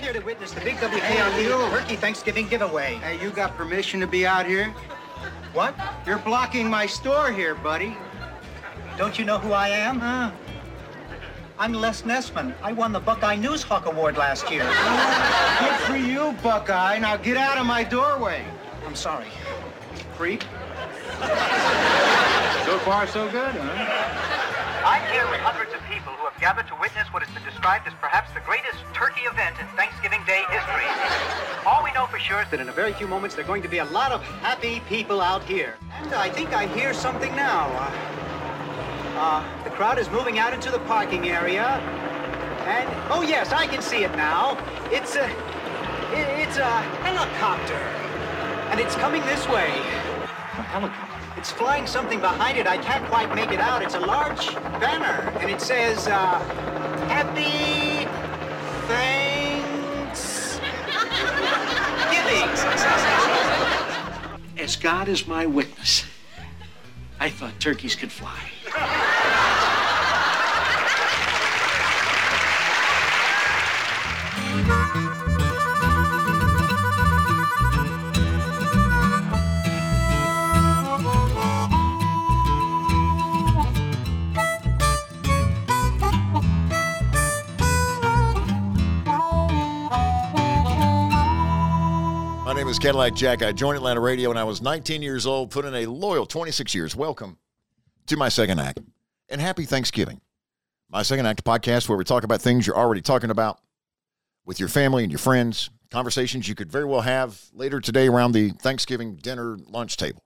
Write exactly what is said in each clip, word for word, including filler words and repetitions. here to witness the big W K R P Turkey Thanksgiving giveaway. Hey, you got permission to be out here? What? You're blocking my store here, buddy. Don't you know who I am? Huh? I'm Les Nessman. I won the Buckeye Newshawk Award last year. Good for you, Buckeye. Now get out of my doorway. I'm sorry. Creep. So far, so good, huh? I'm here with hundreds of people who have gathered to witness what has been described as perhaps the greatest turkey event in Thanksgiving Day history. All we know for sure is that in a very few moments, there are going to be a lot of happy people out here. And I think I hear something now. Uh, uh, the crowd is moving out into the parking area. And, oh, yes, I can see it now. It's a, it, it's a helicopter. And it's coming this way. A helicopter? It's flying something behind it. I can't quite make it out. It's a large banner, and it says, uh, Happy Thanksgiving. As God is my witness, I thought turkeys could fly. My name is Cadillac Jack. I joined Atlanta Radio when I was nineteen years old, put in a loyal twenty-six years. Welcome to my second act, and happy Thanksgiving. My second act podcast where we talk about things you're already talking about with your family and your friends, conversations you could very well have later today around the Thanksgiving dinner lunch table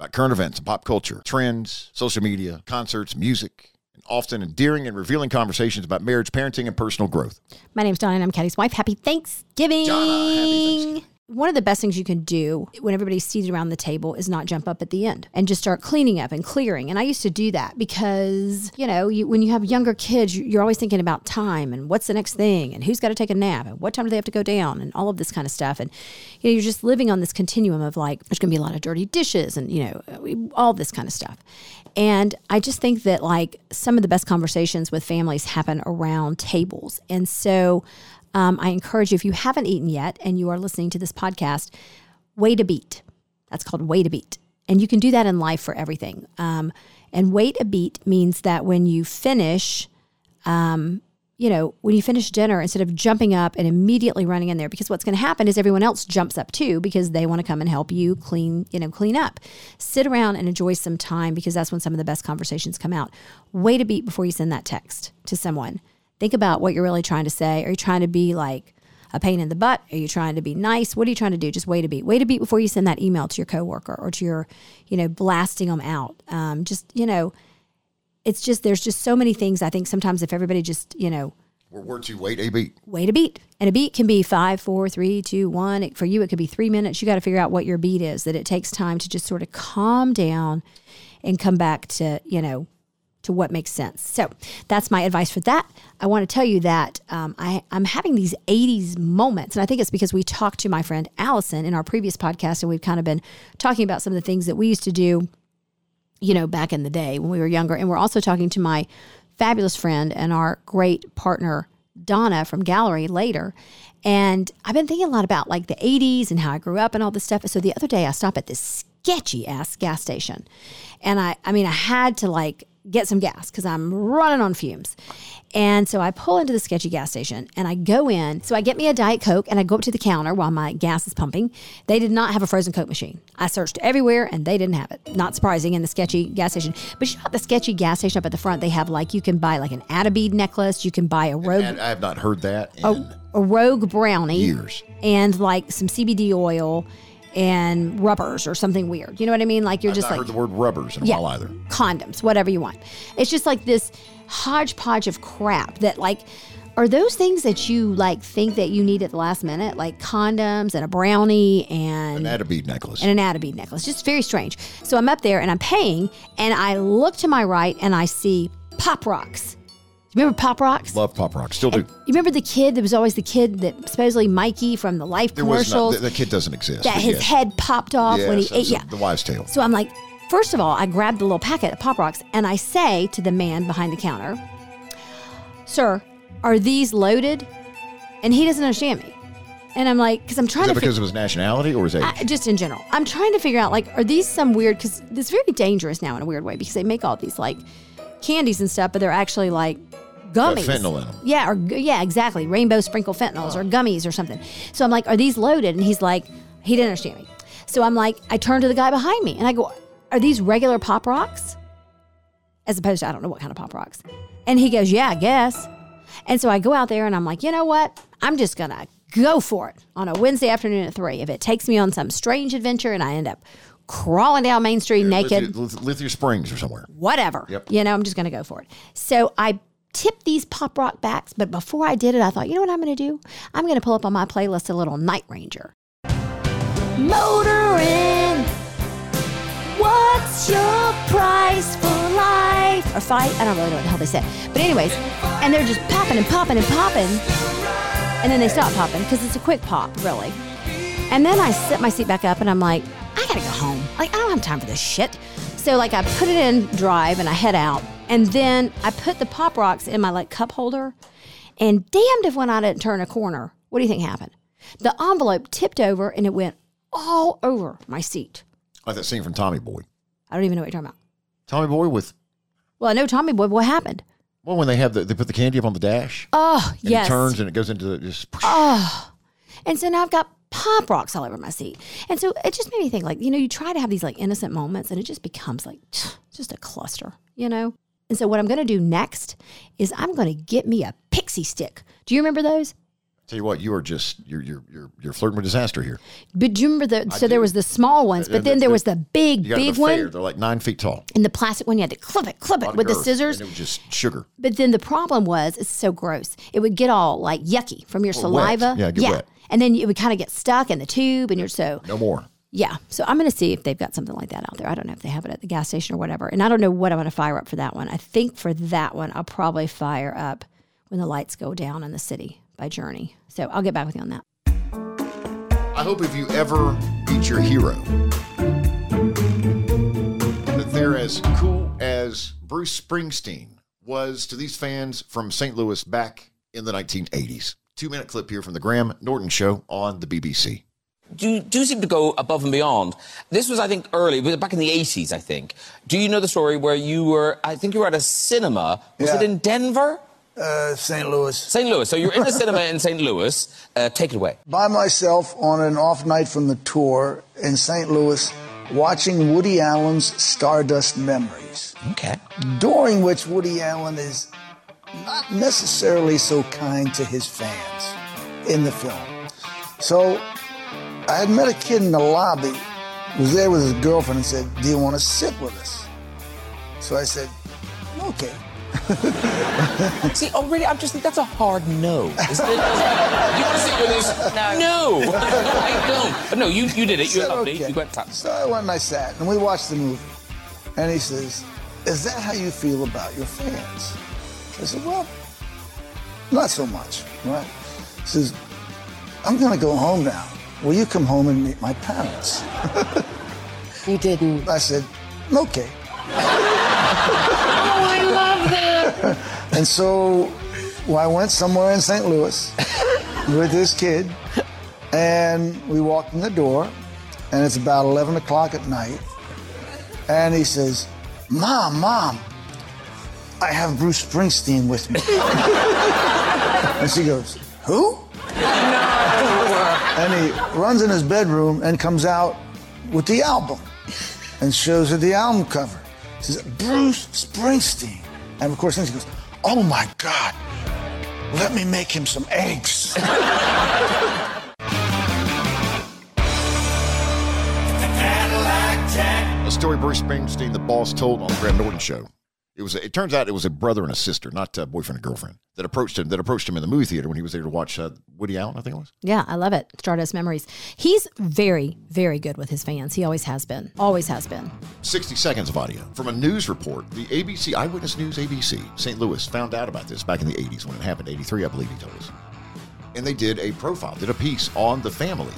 about current events and pop culture, trends, social media, concerts, music, and often endearing and revealing conversations about marriage, parenting, and personal growth. My name's Donna, and I'm Caddy's wife. Happy Thanksgiving. Donna, happy Thanksgiving. One of the best things you can do when everybody's seated around the table is not jump up at the end and just start cleaning up and clearing. And I used to do that because, you know, you, when you have younger kids, you're always thinking about time and what's the next thing and who's got to take a nap and what time do they have to go down and all of this kind of stuff. And, you know, you're just living on this continuum of like, there's going to be a lot of dirty dishes and, you know, all this kind of stuff. And I just think that like some of the best conversations with families happen around tables. And so Um, I encourage you, if you haven't eaten yet and you are listening to this podcast, wait a beat. That's called wait a beat. And you can do that in life for everything. Um, and wait a beat means that when you finish, um, you know, when you finish dinner, instead of jumping up and immediately running in there, because what's going to happen is everyone else jumps up too because they want to come and help you clean, you know, clean up. Sit around and enjoy some time because that's when some of the best conversations come out. Wait a beat before you send that text to someone. Think about what you're really trying to say. Are you trying to be like a pain in the butt? Are you trying to be nice? What are you trying to do? Just wait a beat. Wait a beat before you send that email to your coworker or to your, you know, blasting them out. Um, just, you know, it's just, there's just so many things. I think sometimes if everybody just, you know. We're worth to wait a beat. Wait a beat. And a beat can be five, four, three, two, one. It, for you, it could be three minutes. You got to figure out what your beat is, that it takes time to just sort of calm down and come back to, you know, to what makes sense. So that's my advice for that. I want to tell you that um, I, I'm having these eighties moments. And I think it's because we talked to my friend Allison in our previous podcast. And we've kind of been talking about some of the things that we used to do, you know, back in the day when we were younger. And we're also talking to my fabulous friend and our great partner, Donna from Gallery later. And I've been thinking a lot about like the eighties and how I grew up and all this stuff. So the other day I stopped at this sketchy ass gas station. And I, I mean, I had to like, get some gas because I'm running on fumes. And so I pull into the sketchy gas station and I go in. So I get me a Diet Coke and I go up to the counter while my gas is pumping. They did not have a frozen Coke machine. I searched everywhere and they didn't have it. Not surprising in the sketchy gas station. But you know, at the sketchy gas station up at the front, they have like, you can buy like an atta bead necklace. You can buy a rogue. And I have not heard that in a, a rogue brownie. Years. And like some C B D oil. And rubbers or something weird. You know what I mean? Like you're I've just not like. I've heard the word rubbers in yeah, a while either. Condoms, whatever you want. It's just like this hodgepodge of crap that like, are those things that you like think that you need at the last minute? Like condoms and a brownie and. An atta bead necklace. And an atta bead necklace. Just very strange. So I'm up there and I'm paying and I look to my right and I see Pop Rocks. You remember Pop Rocks? Love Pop Rocks. Still do. And you remember the kid? There was always the kid that supposedly Mikey from the Life there commercials. Was not, the, the kid doesn't exist. That his yes. head popped off yes, when he ate. A, yeah. The wives' tale. So I'm like, first of all, I grab the little packet of Pop Rocks and I say to the man behind the counter, "Sir, are these loaded?" and he doesn't understand me. And I'm like, because I'm trying to. Is that to because fig- of his nationality or his age? I, just in general. I'm trying to figure out, like, are these some weird, because it's very dangerous now in a weird way because they make all these, like, candies and stuff, but they're actually, like, gummies. Got fentanyl in them. Yeah, or, yeah, exactly. Rainbow sprinkle fentanyls oh. or gummies or something. So I'm like, are these loaded? And he's like, he didn't understand me. So I'm like, I turn to the guy behind me and I go, are these regular Pop Rocks? As opposed to, I don't know what kind of Pop Rocks. And he goes, yeah, I guess. And so I go out there and I'm like, you know what? I'm just going to go for it on a Wednesday afternoon at three. If it takes me on some strange adventure and I end up crawling down Main Street yeah, naked. Lithia, Lithia Springs or somewhere. Whatever. Yep. You know, I'm just going to go for it. So I tipped these Pop Rock backs. But before I did it, I thought, you know what I'm going to do? I'm going to pull up on my playlist a little Night Ranger. Motoring. What's your price for life? Or fight? I don't really know what the hell they said. But anyways, and they're just popping and popping and popping. And then they stop popping because it's a quick pop, really. And then I set my seat back up and I'm like, I gotta go home. Like, I don't have time for this shit. So, like, I put it in drive and I head out. And then I put the Pop Rocks in my, like, cup holder. And damned if when I didn't turn a corner, what do you think happened? The envelope tipped over and it went all over my seat. Like that scene from Tommy Boy. I don't even know what you're talking about. Tommy Boy with... Well, I know Tommy Boy. What happened? Well, when they have the, they put the candy up on the dash. Oh, and yes. It turns and it goes into the... Just... Oh. And so now I've got Pop Rocks all over my seat. And so it just made me think, like, you know, you try to have these, like, innocent moments and it just becomes, like, just a cluster, you know? And so what I'm going to do next is I'm going to get me a pixie stick. Do you remember those? Tell you what, you are just you're you're you're, you're flirting with disaster here. But do you remember the I so do. There was the small ones, but and then the, there was the big you got big the fair, one. They're like nine feet tall. And the plastic one, you had to clip it, clip it with girth, the scissors. And it was just sugar. But then the problem was it's so gross. It would get all like yucky from your or saliva. Wet. Yeah, get yeah. wet. And then it would kind of get stuck in the tube, and you're so no more. Yeah. So I'm going to see if they've got something like that out there. I don't know if they have it at the gas station or whatever. And I don't know what I'm going to fire up for that one. I think for that one, I'll probably fire up When the Lights Go Down in the City by Journey. So I'll get back with you on that. I hope if you ever meet your hero, that they're as cool as Bruce Springsteen was to these fans from Saint Louis back in the nineteen eighties. Two-minute clip here from the Graham Norton Show on the B B C. Do, do seem to go above and beyond. This was, I think, early, back in the eighties, I think. Do you know the story where you were, I think you were at a cinema, was yeah. it in Denver? Uh, Saint Louis. Saint Louis. So you're in a cinema in Saint Louis. Uh, take it away. By myself on an off night from the tour in Saint Louis, watching Woody Allen's Stardust Memories. Okay. During which Woody Allen is not necessarily so kind to his fans in the film. So I had met a kid in the lobby who was there with his girlfriend and said, do you want to sit with us? So I said, okay. See, oh, really, I just think that's a hard no. Isn't it? You want to sit with us? No. No. I don't. But no, you, you did it. You were lovely. Okay. You went top. So I went and I sat, and we watched the movie. And he says, is that how you feel about your fans? I said, well, not so much, right? He says, I'm going to go home now. Will you come home and meet my parents? You didn't. I said, okay. Oh, I love that. And so well, I went somewhere in Saint Louis with this kid, and we walked in the door, and it's about eleven o'clock at night, and he says, Mom, Mom, I have Bruce Springsteen with me. And she goes, who? No. And he runs in his bedroom and comes out with the album and shows her the album cover. She says, Bruce Springsteen. And of course, then she goes, oh my God, let me make him some eggs. Cadillac Jack. A story Bruce Springsteen, the boss, told on the Graham Norton Show. It was. A, it turns out it was a brother and a sister, not a boyfriend and girlfriend, that approached him. That approached him in the movie theater when he was there to watch uh, Woody Allen. I think it was. Yeah, I love it. Stardust Memories. He's very, very good with his fans. He always has been. Always has been. Sixty seconds of audio from a news report. The A B C Eyewitness News, A B C Saint Louis, found out about this back in the eighties when it happened. eighty-three, I believe he told us. And they did a profile, did a piece on the family.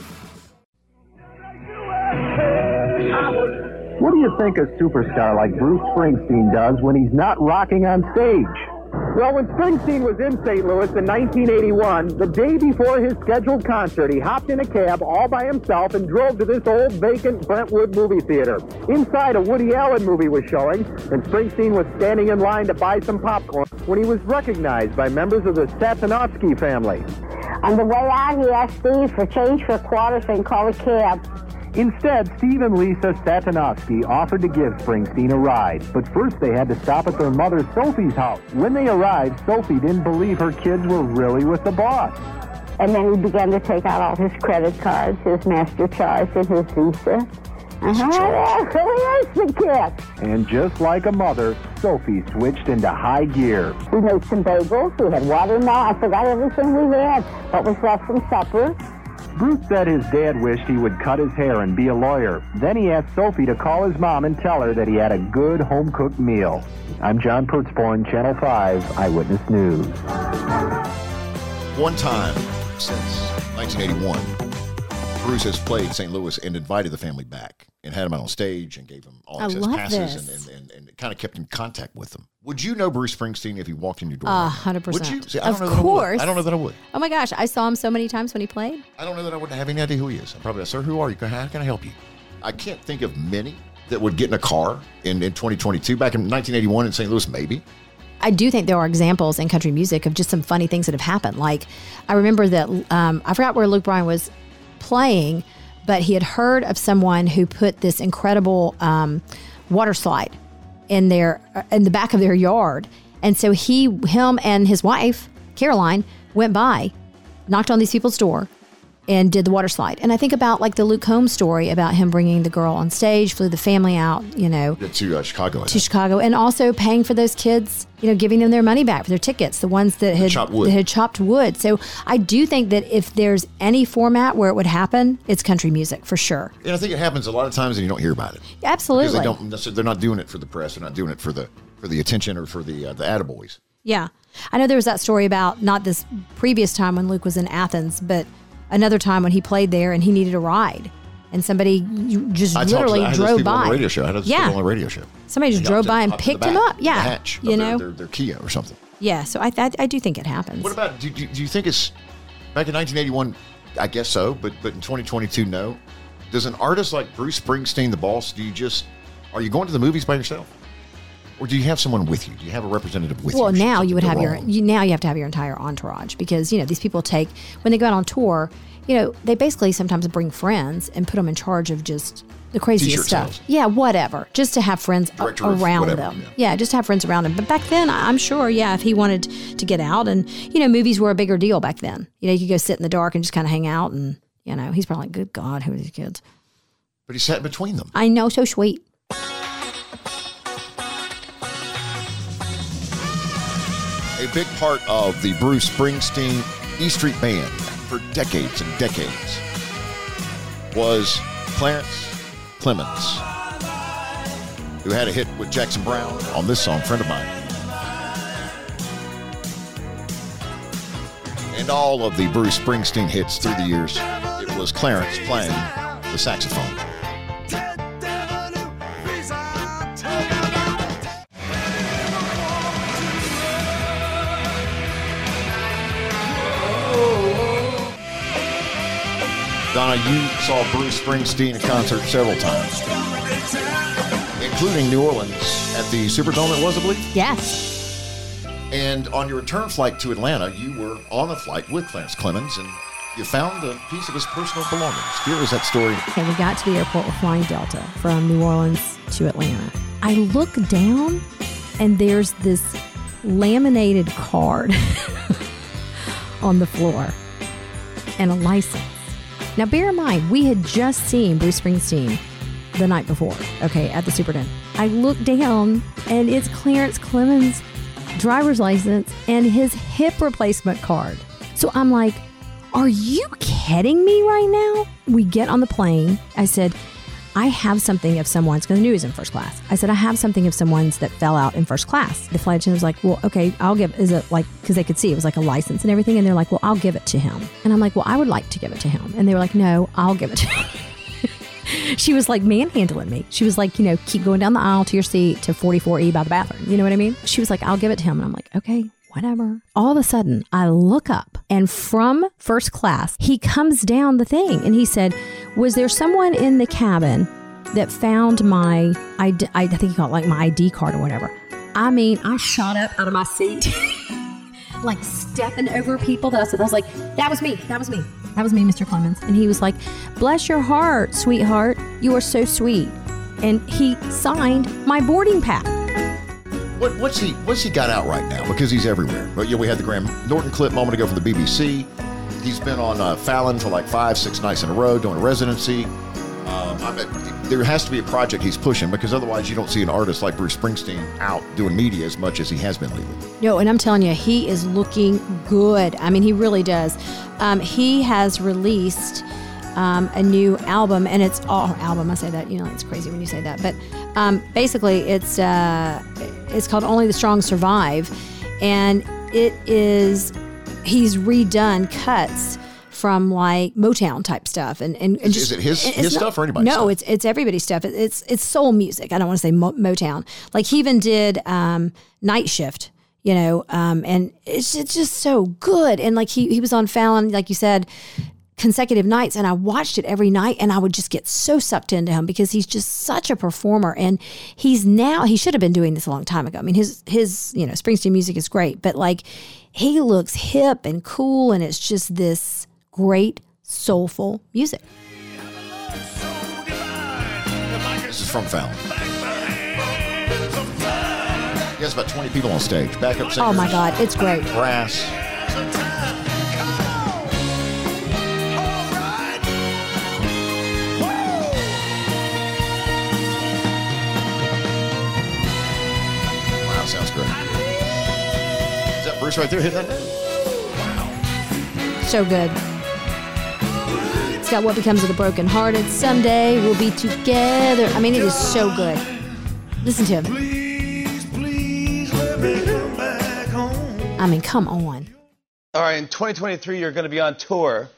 What do you think a superstar like Bruce Springsteen does when he's not rocking on stage? Well, when Springsteen was in Saint Louis in nineteen eighty-one, the day before his scheduled concert, he hopped in a cab all by himself and drove to this old vacant Brentwood movie theater. Inside, a Woody Allen movie was showing, and Springsteen was standing in line to buy some popcorn when he was recognized by members of the Statsanovsky family. On the way out, he asked Steve for change for quarters and called a cab. Instead, Steve and Lisa Statsanovsky offered to give Springsteen a ride, but first they had to stop at their mother Sophie's house. When they arrived, Sophie didn't believe her kids were really with the boss. And then he began to take out all his credit cards, his MasterCards, and his Visa. And oh, there, who is the kid? And just like a mother, Sophie switched into high gear. We made some bagels, we had watermelon, I forgot everything we had. What was left from supper? Bruce said his dad wished he would cut his hair and be a lawyer. Then he asked Sophie to call his mom and tell her that he had a good home-cooked meal. I'm John Pertzborn, Channel five Eyewitness News. One time since nineteen eighty-one, Bruce has played Saint Louis and invited the family back and had him out on stage and gave him all access passes and, and, and, and kind of kept in contact with them. Would you know Bruce Springsteen if he walked in your door? A hundred percent. Would you? See, I don't of know that course. I, I don't know that I would. Oh my gosh, I saw him so many times when he played. I don't know that I would have any idea who he is. I'm probably like, sir, who are you? How can I help you? I can't think of many that would get in a car in, in twenty twenty-two, back in nineteen eighty-one in Saint Louis, maybe. I do think there are examples in country music of just some funny things that have happened. Like, I remember that, um, I forgot where Luke Bryan was playing, but he had heard of someone who put this incredible um, water slide in their in the back of their yard, and so he, him, and his wife Caroline went by, knocked on these people's door, and did the water slide. And I think about like the Luke Combs story about him bringing the girl on stage, flew the family out, you know, to uh, Chicago, to Chicago, and also paying for those kids, you know, giving them their money back for their tickets, the ones that had chopped wood. That had chopped wood. So I do think that if there's any format where it would happen, it's country music for sure. And I think it happens a lot of times and you don't hear about it. Absolutely. Because they don't, they're not doing it for the press. They're not doing it for the for the attention or for the uh, the attaboys. Yeah. I know there was that story about not this previous time when Luke was in Athens, but another time when he played there and he needed a ride. And somebody just I literally to, I had drove those by. On the radio show. I had yeah. on the radio show. Somebody just drove by and picked him up. Yeah. The hatch you know? Their, their, their Kia or something. Yeah. So I th- I do think it happens. What about, do, do, do you think it's, back in nineteen eighty-one, I guess so, but, but in twenty twenty-two, no. Does an artist like Bruce Springsteen, the boss, do you just, are you going to the movies by yourself? Or do you have someone with you? Do you have a representative with you? Well, now you would have your, you, now you have to have your entire entourage because, you know, these people take, when they go out on tour, you know, they basically sometimes bring friends and put them in charge of just the craziest T-shirt stuff. Sales. Yeah, whatever. Just to have friends a- around whatever, them. Yeah. yeah, just to have friends around them. But back then, I'm sure, yeah, if he wanted to get out and, you know, movies were a bigger deal back then. You know, you could go sit in the dark and just kind of hang out and, you know, he's probably like, good God, who are these kids? But he sat between them. I know, so sweet. A big part of the Bruce Springsteen E Street Band for decades and decades was Clarence Clemons, who had a hit with Jackson Brown on this song, Friend of Mine. And all of the Bruce Springsteen hits through the years, it was Clarence playing the saxophone. Donna, you saw Bruce Springsteen at concert several times, including New Orleans at the Superdome, it was, I believe? Yes. And on your return flight to Atlanta, you were on a flight with Clarence Clemons, and you found a piece of his personal belongings. Here is that story. Okay, we got to the airport. We're flying Delta from New Orleans to Atlanta. I look down, and there's this laminated card on the floor and a license. Now, bear in mind, we had just seen Bruce Springsteen the night before, okay, at the Superdome. I look down, and it's Clarence Clemons' driver's license and his hip replacement card. So I'm like, are you kidding me right now? We get on the plane. I said, I have something of someone's, because I knew he was in first class. I said, I have something of someone's that fell out in first class. The flight attendant was like, well, okay, I'll give, is it like, because they could see it was like a license and everything. And they're like, well, I'll give it to him. And I'm like, well, I would like to give it to him. And they were like, no, I'll give it to him. She was like manhandling me. She was like, you know, keep going down the aisle to your seat to forty-four E by the bathroom. You know what I mean? She was like, I'll give it to him. And I'm like, okay, whatever. All of a sudden, I look up, and from first class, he comes down the thing, and he said, was there someone in the cabin that found my, I, I think he called it like my I D card or whatever. I mean, I shot up out of my seat, like stepping over people. That I, was, I was like, that was me, that was me, that was me, Mister Clemons. And he was like, bless your heart, sweetheart. You are so sweet. And he signed my boarding pass. What, what's he What's he got out right now? Because he's everywhere. But yeah, we had the Graham Norton clip a moment ago from the B B C. He's been on uh, Fallon for like five, six nights in a row doing a residency. Um, I mean, there has to be a project he's pushing, because otherwise you don't see an artist like Bruce Springsteen out doing media as much as he has been lately. No, and I'm telling you, he is looking good. I mean, he really does. Um, he has released um, a new album, and it's all oh, album. I say that, you know, it's crazy when you say that, but um, basically, it's uh, it's called "Only the Strong Survive," and it is he's redone cuts from like Motown type stuff, and and, and just, is it his his not, stuff or anybody's? No, stuff? it's it's everybody's stuff. It, it's it's soul music. I don't want to say mo- Motown. Like he even did um, Night Shift, you know, um, and it's it's just so good. And like he he was on Fallon, like you said, consecutive nights, and I watched it every night, and I would just get so sucked into him because he's just such a performer. And he's now he should have been doing this a long time ago. I mean, his his you know Springsteen music is great, but like he looks hip and cool, and it's just this great, soulful music. This is from Fallon. He has about twenty people on stage. Backup singers. Oh my God, it's great. Brass. Wow, sounds great. Is that Bruce right there hitting that note? Wow. So good. Got What Becomes of the Brokenhearted. Someday we'll be together. I mean, it is so good. Listen to him. Please, please let me come back home. I mean, come on. All right, in twenty twenty-three, you're going to be on tour.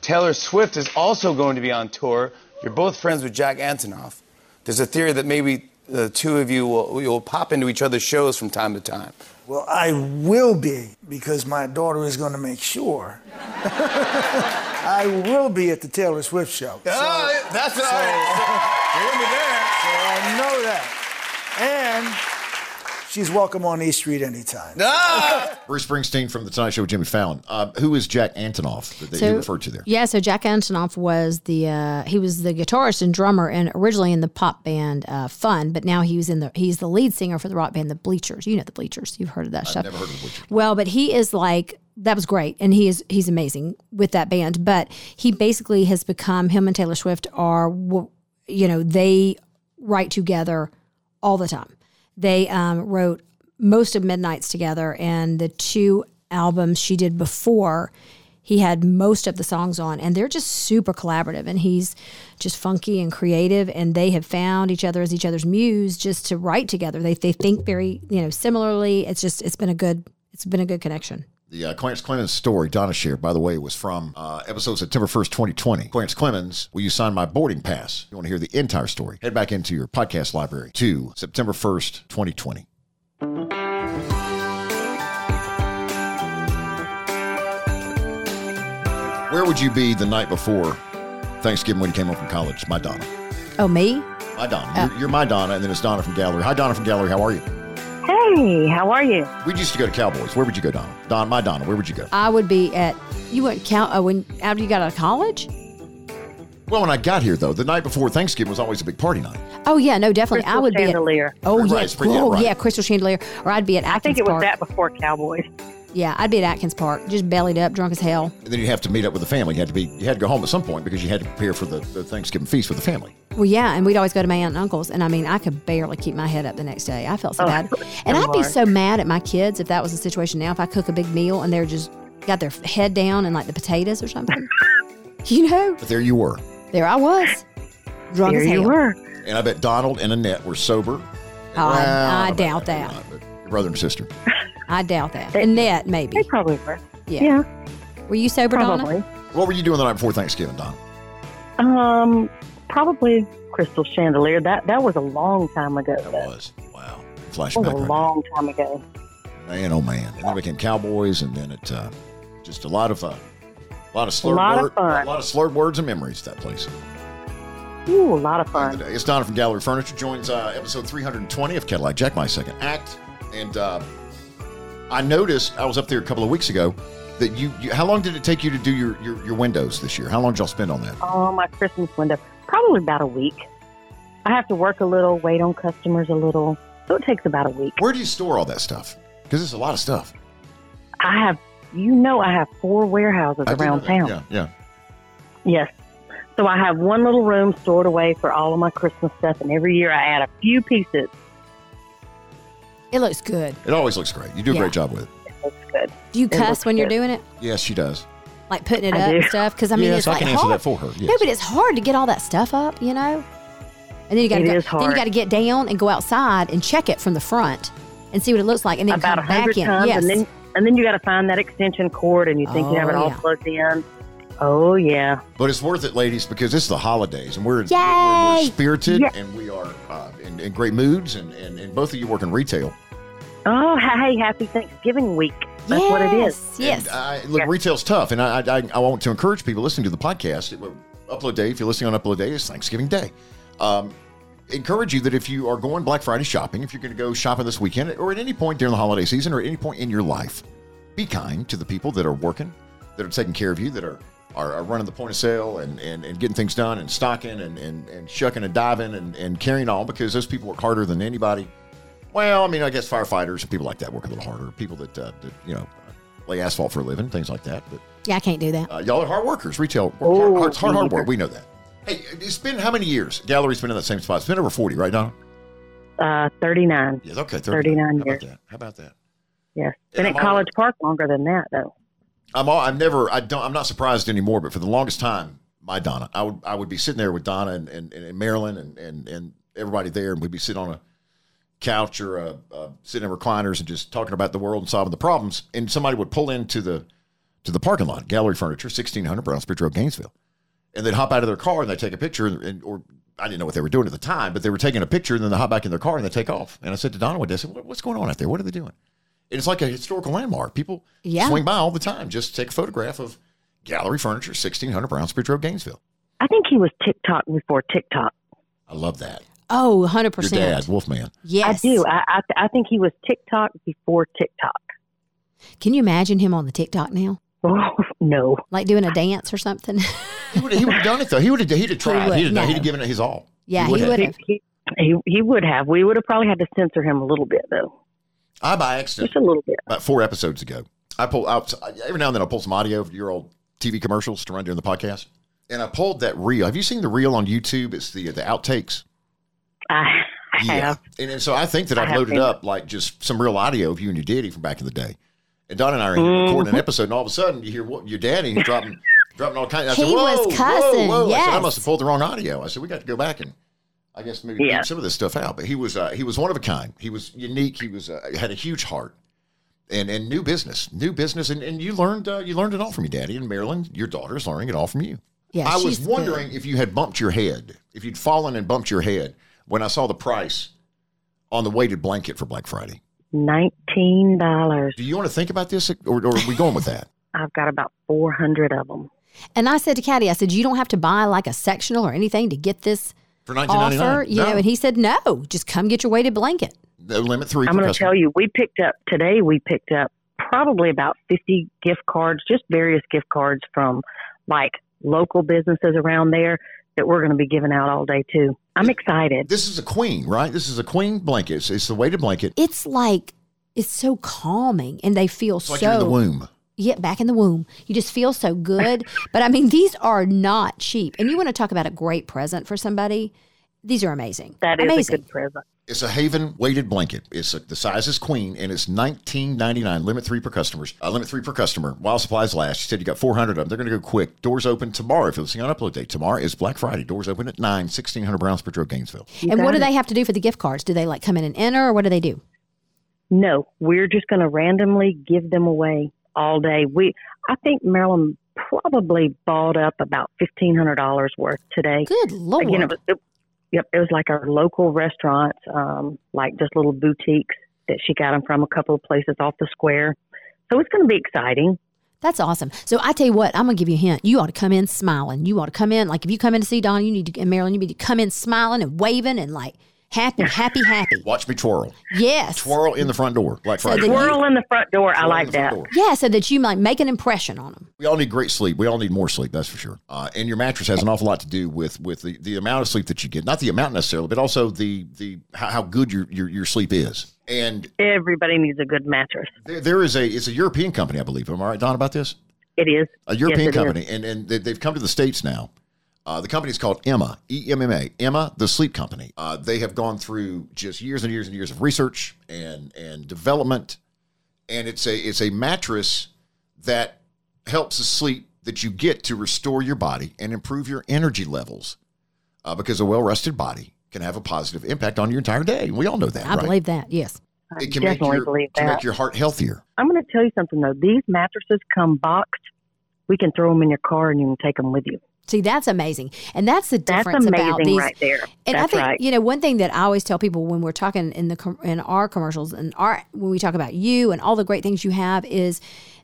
Taylor Swift is also going to be on tour. You're both friends with Jack Antonoff. There's a theory that maybe the two of you will, will pop into each other's shows from time to time. Well, I will be, because my daughter is going to make sure. I will be at the Taylor Swift show. So, oh, that's right. So, you're going to be there. So I know that. And she's welcome on East Street anytime. Ah! Bruce Springsteen from The Tonight Show with Jimmy Fallon. Uh, who is Jack Antonoff that so, you referred to there? Yeah, so Jack Antonoff was the, uh, he was the guitarist and drummer, and originally in the pop band uh, Fun, but now he was in the, he's the lead singer for the rock band The Bleachers. You know The Bleachers. You've heard of that I've stuff. I've never heard of The Bleachers. Well, but he is like... That was great, and he is he's amazing with that band. But he basically has become, him and Taylor Swift are, you know, they write together all the time. They um, wrote most of Midnights together, and the two albums she did before, he had most of the songs on, and they're just super collaborative, and he's just funky and creative, and they have found each other as each other's muse just to write together. They they think very, you know, similarly. It's just it's been a good it's been a good connection. The uh, Clarence Clemons story Donna shared, by the way, was from uh, episode September first, twenty twenty. Clarence Clemons, will you sign my boarding pass? You want to hear the entire story? Head back into your podcast library to September first, twenty twenty. Where would you be the night before Thanksgiving when you came home from college? My Donna. Oh, me? My Donna. Oh. You're, you're my Donna, and then it's Donna from Gallery. Hi, Donna from Gallery. How are you? Hey, how are you? We used to go to Cowboys. Where would you go, Donna? Don, my Donna, where would you go? I would be at, you went count, uh, when, after you got out of college? Well, when I got here, though, the night before Thanksgiving was always a big party night. Oh, yeah, no, definitely. Crystal I would chandelier. Be at, oh, right, yeah, pretty, yeah, right. yeah, Crystal Chandelier. Or I'd be at Atkins Park. I think it was Park. That before Cowboys. Yeah, I'd be at Atkins Park, just bellied up, drunk as hell. And then you'd have to meet up with the family. You had to be, you had to go home at some point because you had to prepare for the, the Thanksgiving feast with the family. Well, yeah, and we'd always go to my aunt and uncle's, and I mean, I could barely keep my head up the next day. I felt so oh, bad, and I'd be so mad at my kids if that was the situation now. If I cook a big meal and they're just got their head down and like the potatoes or something, you know. But there you were. There I was, drunk there as hell. You were. And I bet Donald and Annette were sober. Oh, wow, I, I doubt that. Not, your brother and sister. I doubt that. They, Annette, maybe. They probably were. Yeah. yeah. Were you sober, probably. Donna? What were you doing the night before Thanksgiving, Donna? Um, probably Crystal Chandelier. That that was a long time ago. That though. was. Wow. Flashback. That was a right long now. time ago. Man, oh man. And then we became Cowboys, and then it uh, just a lot of fun. A lot of slurred, a lot word, of fun. A lot of slurred words and memories at that place. Ooh, a lot of fun. It's Donna from Gallery Furniture. Joins uh, episode three hundred twenty of Cadillac Jack, my second act. And uh, I noticed, I was up there a couple of weeks ago, that you, you how long did it take you to do your, your, your windows this year? How long did y'all spend on that? Oh, my Christmas window. Probably about a week. I have to work a little, wait on customers a little. So it takes about a week. Where do you store all that stuff? Because it's a lot of stuff. I have, you know, I have four warehouses I around town. Yeah, yeah. Yes. So I have one little room stored away for all of my Christmas stuff, and every year I add a few pieces. It looks good. It always looks great. You do a yeah. great job with it. It looks good. Do you cuss when good. You're doing it? Yes, she does. Like putting it I up do. And stuff? Because, I mean, yes, it's I like can answer hard. That for her. Yes. No, but it's hard to get all that stuff up, you know? And then you got to go, then you got to get down and go outside and check it from the front and see what it looks like, and then about come back in. Times, yes. And then, and then you got to find that extension cord, and you think oh, you have it all yeah. plugged in. Oh, yeah. But it's worth it, ladies, because it's the holidays, and we're, we're, we're spirited, yeah. and we are uh, in, in great moods, and, and, and both of you work in retail. Oh, hey, happy Thanksgiving week. That's yes, what it is. Yes. I, look, yes. retail's tough, and I, I, I want to encourage people listening to the podcast. Upload Day, if you're listening on Upload Day, it's Thanksgiving Day. Um, encourage you that if you are going Black Friday shopping, if you're going to go shopping this weekend or at any point during the holiday season or at any point in your life, be kind to the people that are working, that are taking care of you, that are are running the point of sale and, and, and getting things done and stocking and, and, and shucking and diving and, and carrying on, because those people work harder than anybody. Well, I mean, I guess firefighters and people like that work a little harder. People that, uh, that you know, lay asphalt for a living, things like that. But yeah, I can't do that. Uh, y'all are hard workers. Retail, oh, hard, hard, hard, hard work. We know that. Hey, it's been how many years? Gallery's been in that same spot. It's been over forty, right, Donna? Uh, thirty-nine. Yes, okay, thirty-nine, thirty-nine years. How about that? How about that? Yes. Been at College Park longer than that, though. I'm all, I'm never, I don't, I'm not surprised anymore, but for the longest time, my Donna, I would, I would be sitting there with Donna and, and, and Marilyn and, and, and everybody there, and we'd be sitting on a couch or a, a, sitting in recliners and just talking about the world and solving the problems, and somebody would pull into the, to the parking lot, Gallery Furniture, sixteen hundred Browns Bridge Road, Gainesville. And they'd hop out of their car and they'd take a picture, and, and or I didn't know what they were doing at the time, but they were taking a picture, and then they hop back in their car and they take off. And I said to Donna one day, I said, what, what's going on out there? What are they doing? And it's like a historical landmark. People yeah. swing by all the time. Just take a photograph of Gallery Furniture, sixteen hundred Browns Bridge Road, Gainesville. I think he was TikTok before TikTok. I love that. Oh, one hundred percent. Your dad, Wolfman. Yes. I do. I, I, I think he was TikTok before TikTok. Can you imagine him on the TikTok now? Oh, no. Like doing a dance or something? He would have done it, though. He would have He'd have tried. He would, he'd, have, no. he'd have given it his all. Yeah, he would, he would have. have. He, he, he would have. We would have probably had to censor him a little bit, though. I, by accident, just a little bit. About four episodes ago, I pull out, every now and then I'll pull some audio of your old T V commercials to run during the podcast. And I pulled that reel. Have you seen the reel on YouTube? It's the the outtakes. I yeah. have. And, and so I think that I've loaded up like just some real audio of you and your daddy from back in the day. And Don and I are mm-hmm. recording an episode, and all of a sudden you hear what, your daddy dropping dropping all kinds of. I he said, whoa, was cussing. Whoa, whoa. Yes. I said, I must have pulled the wrong audio. I said, we got to go back and I guess maybe yeah. some of this stuff out. But he was uh, he was one of a kind. He was unique. He was uh, had a huge heart, and and new business, new business, and and you learned uh, you learned it all from your daddy. And Marilyn, your daughter's learning it all from you. Yeah, I was wondering good. if you had bumped your head, if you'd fallen and bumped your head when I saw the price on the weighted blanket for Black Friday. Nineteen dollars. Do you want to think about this, or, or are we going with that? I've got about four hundred of them. And I said to Caddy, I said, you don't have to buy like a sectional or anything to get this. For nineteen ninety-nine offer, you no. know, and he said, no, just come get your weighted blanket. No limit three. I'm going to tell you, we picked up today, we picked up probably about fifty gift cards, just various gift cards from like local businesses around there that we're going to be giving out all day too. I'm excited. This is a queen, right? This is a queen blanket. It's, it's the weighted blanket. It's like, it's so calming, and they feel it's so. Like you're in the womb. Yeah, back in the womb. You just feel so good. But, I mean, these are not cheap. And you want to talk about a great present for somebody? These are amazing. That is amazing. A good present. It's a Haven weighted blanket. It's a, the size is queen, and it's nineteen ninety-nine, limit three per customers. Uh, limit three per customer. While supplies last, you said you got four hundred of them. They're going to go quick. Doors open tomorrow. If you're listening on Upload Day, tomorrow is Black Friday. Doors open at nine, sixteen hundred Browns Bridge Road, Gainesville. You and what it. do they have to do for the gift cards? Do they, like, come in and enter, or what do they do? No, we're just going to randomly give them away. All day. We, I think Marilyn probably bought up about fifteen hundred dollars worth today. Good Lord. Again, it was, it, yep, it was like our local restaurants, um, like just little boutiques. that she got them from a couple of places off the square. So it's going to be exciting. That's awesome. So I tell you what, I'm going to give you a hint. You ought to come in smiling. You ought to come in, like if you come in to see Donna, you need to, and Marilyn, you need to come in smiling and waving and like happy, happy, happy. Watch me twirl. Yes. Twirl in the front door. Like so twirl you, in the front door. I like that. Yeah, so that you might make an impression on them. We all need great sleep. We all need more sleep, that's for sure. Uh, and your mattress has an awful lot to do with, with the, the amount of sleep that you get. Not the amount necessarily, but also the the how, how good your, your, your sleep is. And everybody needs a good mattress. There, there is a, it's a European company, I believe. Am I right, Don, about this? It is. A European yes, company. Is. And and they've come to the States now. Uh, the company is called Emma, E M M A, Emma, the Sleep Company. Uh, they have gone through just years and years and years of research and and development. And it's a it's a mattress that helps the sleep that you get to restore your body and improve your energy levels uh, because a well-rested body can have a positive impact on your entire day. We all know that, I right? believe that, yes. I it can definitely make your, believe that. It can make your heart healthier. I'm going to tell you something, though. These mattresses come boxed. We can throw them in your car and you can take them with you. See, that's amazing. And that's the difference that's about these. Right there. And that's I think, right. you know, one thing that I always tell people when we're talking in the in our commercials and our when we talk about you and all the great things you have is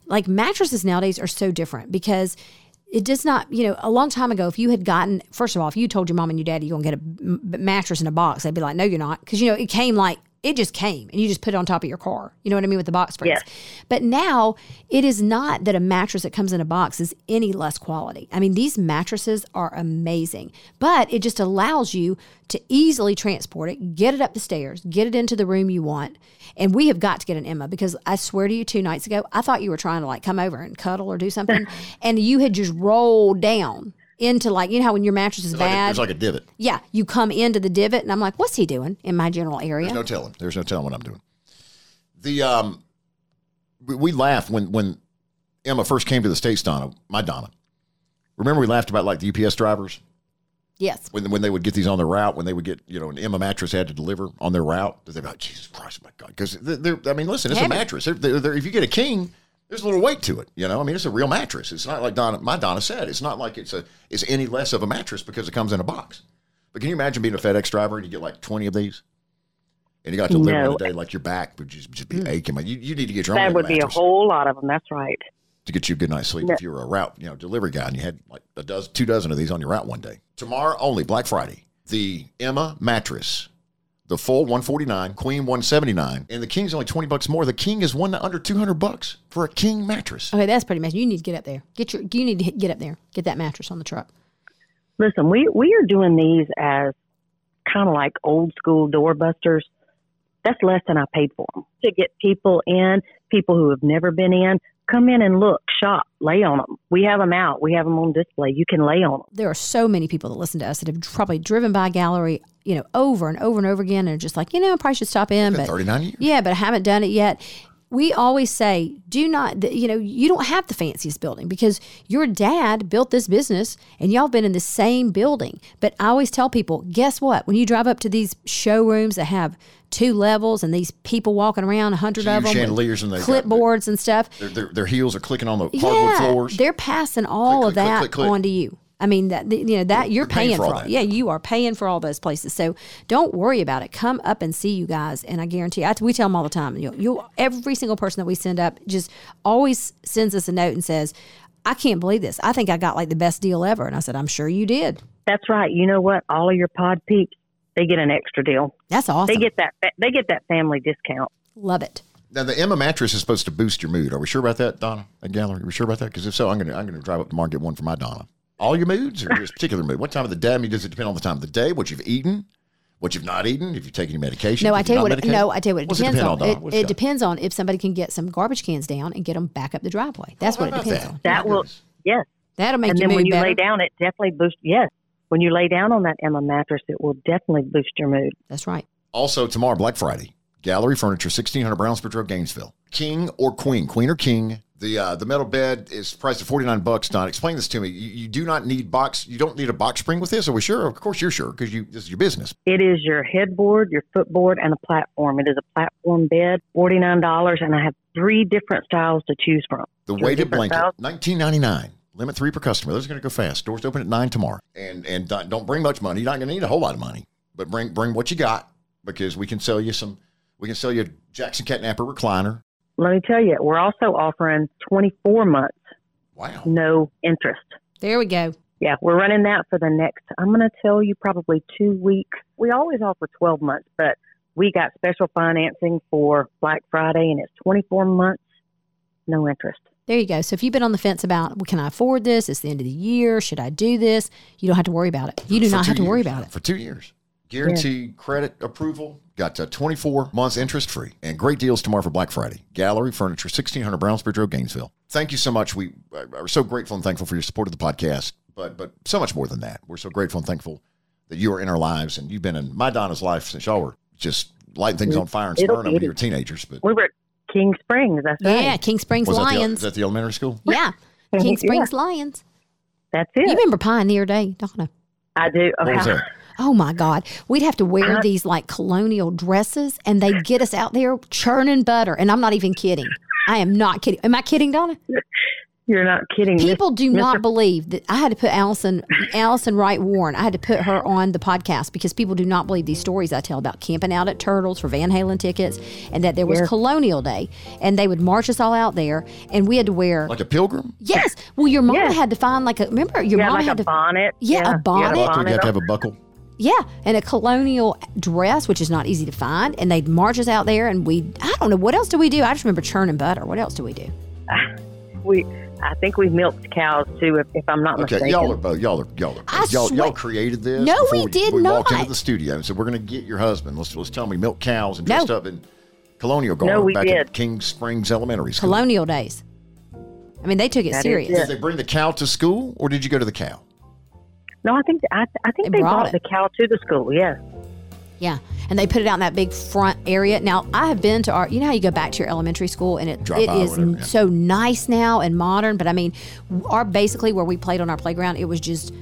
like mattresses nowadays are so different because it does not, you know, a long time ago, if you had gotten, first of all, if you told your mom and your dad you're going to get a mattress in a box, they'd be like, no, you're not. Because, you know, it came like. It just came and you just put it on top of your car. You know what I mean? With the box springs. Yes. But now it is not that a mattress that comes in a box is any less quality. I mean, these mattresses are amazing, but it just allows you to easily transport it, get it up the stairs, get it into the room you want. And we have got to get an Emma because I swear to you, two nights ago, I thought you were trying to like come over and cuddle or do something and you had just rolled down. Into like, you know how when your mattress is it's bad. Like a, it's like a divot. Yeah. You come into the divot and I'm like, what's he doing in my general area? There's no telling. There's no telling what I'm doing. The, um, we, we laughed when, when Emma first came to the States, Donna, my Donna, remember we laughed about like the U P S drivers? Yes. When, when they would get these on their route, when they would get, you know, an Emma mattress had to deliver on their route. They'd be like, Jesus Christ, my God. Cause they're, they're I mean, listen, it's Heavy. a mattress. They're, they're, they're, if you get a king, there's a little weight to it, you know. I mean, it's a real mattress. It's not like Donna, my Donna said. It's not like it's a it's any less of a mattress because it comes in a box. But can you imagine being a FedEx driver and you get like twenty of these, and you got to deliver no. in a day? Like your back would just, just be mm. aching. Like you, you need to get your that own. That would mattress. Be a whole lot of them. That's right. To get you a good night's sleep, no. if you were a route, you know, delivery guy, and you had like a dozen, two dozen of these on your route one day. Tomorrow only, Black Friday, the Emma mattress. The full one forty-nine, queen one seventy-nine, and the king's only twenty bucks more. The king is one under two hundred bucks for a king mattress. Okay, that's pretty much. You need to get up there. Get your you need to get up there. Get that mattress on the truck. Listen, we we are doing these as kind of like old school doorbusters. That's less than I paid for them. To get people in, people who have never been in, come in and look, shop, lay on them. We have them out. We have them on display. You can lay on them. There are so many people that listen to us that have probably driven by Gallery, you know, over and over and over again and are just like, you know, I probably should stop in. But thirty-nine years. Yeah, but I haven't done it yet. We always say, do not, you know, you don't have the fanciest building because your dad built this business and y'all been in the same building. But I always tell people, guess what? When you drive up to these showrooms that have two levels and these people walking around, a hundred of them, chandeliers and clipboards and stuff. Their, their, their heels are clicking on the hardwood yeah, floors. They're passing all click, of click, that click, click, click. onto you. I mean, that you know that you're, you're paying, paying for all that. Yeah, you are paying for all those places. So don't worry about it. Come up and see you guys, and I guarantee I, we tell them all the time. You, you, every single person that we send up just always sends us a note and says, "I can't believe this. I think I got like the best deal ever." And I said, "I'm sure you did." That's right. You know what? All of your pod peeps, they get an extra deal. That's awesome. They get that. They get that family discount. Love it. Now, the Emma mattress is supposed to boost your mood. Are we sure about that, Donna? At Gallery, are we sure about that? Because if so, I'm gonna I'm gonna drive up tomorrow and get one for my Donna. All your moods or just particular mood? What time of the day? I mean, does it depend on the time of the day, what you've eaten, what you've not eaten, if you take any medication? No, I tell you what. Medicated? No, I tell you what. It What's depends it depend on. on it it depends on if somebody can get some garbage cans down and get them back up the driveway. That's well, what it depends that? on. That will, yes, that'll make. And you then mood when you better. lay down, it definitely boosts. Yes, when you lay down on that Emma mattress, it will definitely boost your mood. That's right. Also, tomorrow, Black Friday, Gallery Furniture, sixteen hundred Browns Bridge Road, Gainesville. King or queen, queen or king. The uh, the metal bed is priced at forty-nine bucks. Don, explain this to me. You, you do not need box. You don't need a box spring with this. Are we sure? Of course, you're sure because you this is your business. It is your headboard, your footboard, and a platform. It is a platform bed, forty-nine dollars, and I have three different styles to choose from. The three weighted blanket, styles. nineteen ninety-nine. Limit three per customer. Those are going to go fast. Doors open at nine tomorrow, and and don't bring much money. You're not going to need a whole lot of money, but bring bring what you got because we can sell you some. We can sell you a Jackson Cat Napper recliner. Let me tell you, we're also offering twenty-four months. Wow. No interest. There we go. Yeah, we're running that for the next, I'm going to tell you, probably two weeks. We always offer twelve months, but we got special financing for Black Friday, and it's twenty-four months, no interest. There you go. So if you've been on the fence about, well, can I afford this? It's the end of the year. Should I do this? You don't have to worry about it. You do not have to worry about it. For two years. Guaranteed credit approval. Got to twenty-four months interest free. And great deals tomorrow for Black Friday. Gallery Furniture, sixteen hundred Browns Bridge Road, Gainesville. Thank you so much. We are so grateful and thankful for your support of the podcast. But but so much more than that. We're so grateful and thankful that you are in our lives. And you've been in my Donna's life since y'all were just lighting things on fire and spurring them when you were teenagers. But we were at King Springs. That's right. Yeah, King Springs was Lions. Is that, that the elementary school? Yeah. King Springs yeah. Lions. That's it. You remember Pioneer Day, Donna? I do. Okay. What was that? Oh, my God. We'd have to wear these, like, colonial dresses, and they'd get us out there churning butter. And I'm not even kidding. I am not kidding. Am I kidding, Donna? You're not kidding. People do not believe that. I had to put Allison, Allison Wright Warren, I had to put her on the podcast because people do not believe these stories I tell about camping out at Turtles for Van Halen tickets and that there was yeah. Colonial Day. And they would march us all out there, and we had to wear. Like a pilgrim? Yes. Well, your mom yeah. had to find like a, remember, your yeah, mom like had a to. Bonnet. Yeah, yeah, a bonnet. Yeah, a bonnet. You had to have a buckle. Yeah, and a colonial dress, which is not easy to find. And they'd march us out there, and we, I don't know, what else do we do? I just remember churning butter. What else do we do? Uh, we, I think we milked cows, too, if, if I'm not okay, mistaken. Okay, y'all are both, y'all are, y'all are, I y'all, swear. y'all created this. No, we, we did we not. We walked into the studio and said, we're going to get your husband. Let's, let's tell him we milked cows and dressed no. up in colonial garb no, back did. at King Springs Elementary School. Colonial days. I mean, they took it that serious. Is, yeah. Did they bring the cow to school, or did you go to the cow? No, I think I, I think they, they brought, brought the cow to the school, yeah. Yeah, and they put it out in that big front area. Now, I have been to our, you know how you go back to your elementary school, and it, it is whatever, yeah. so nice now and modern, but I mean, our basically where we played on our playground, it was just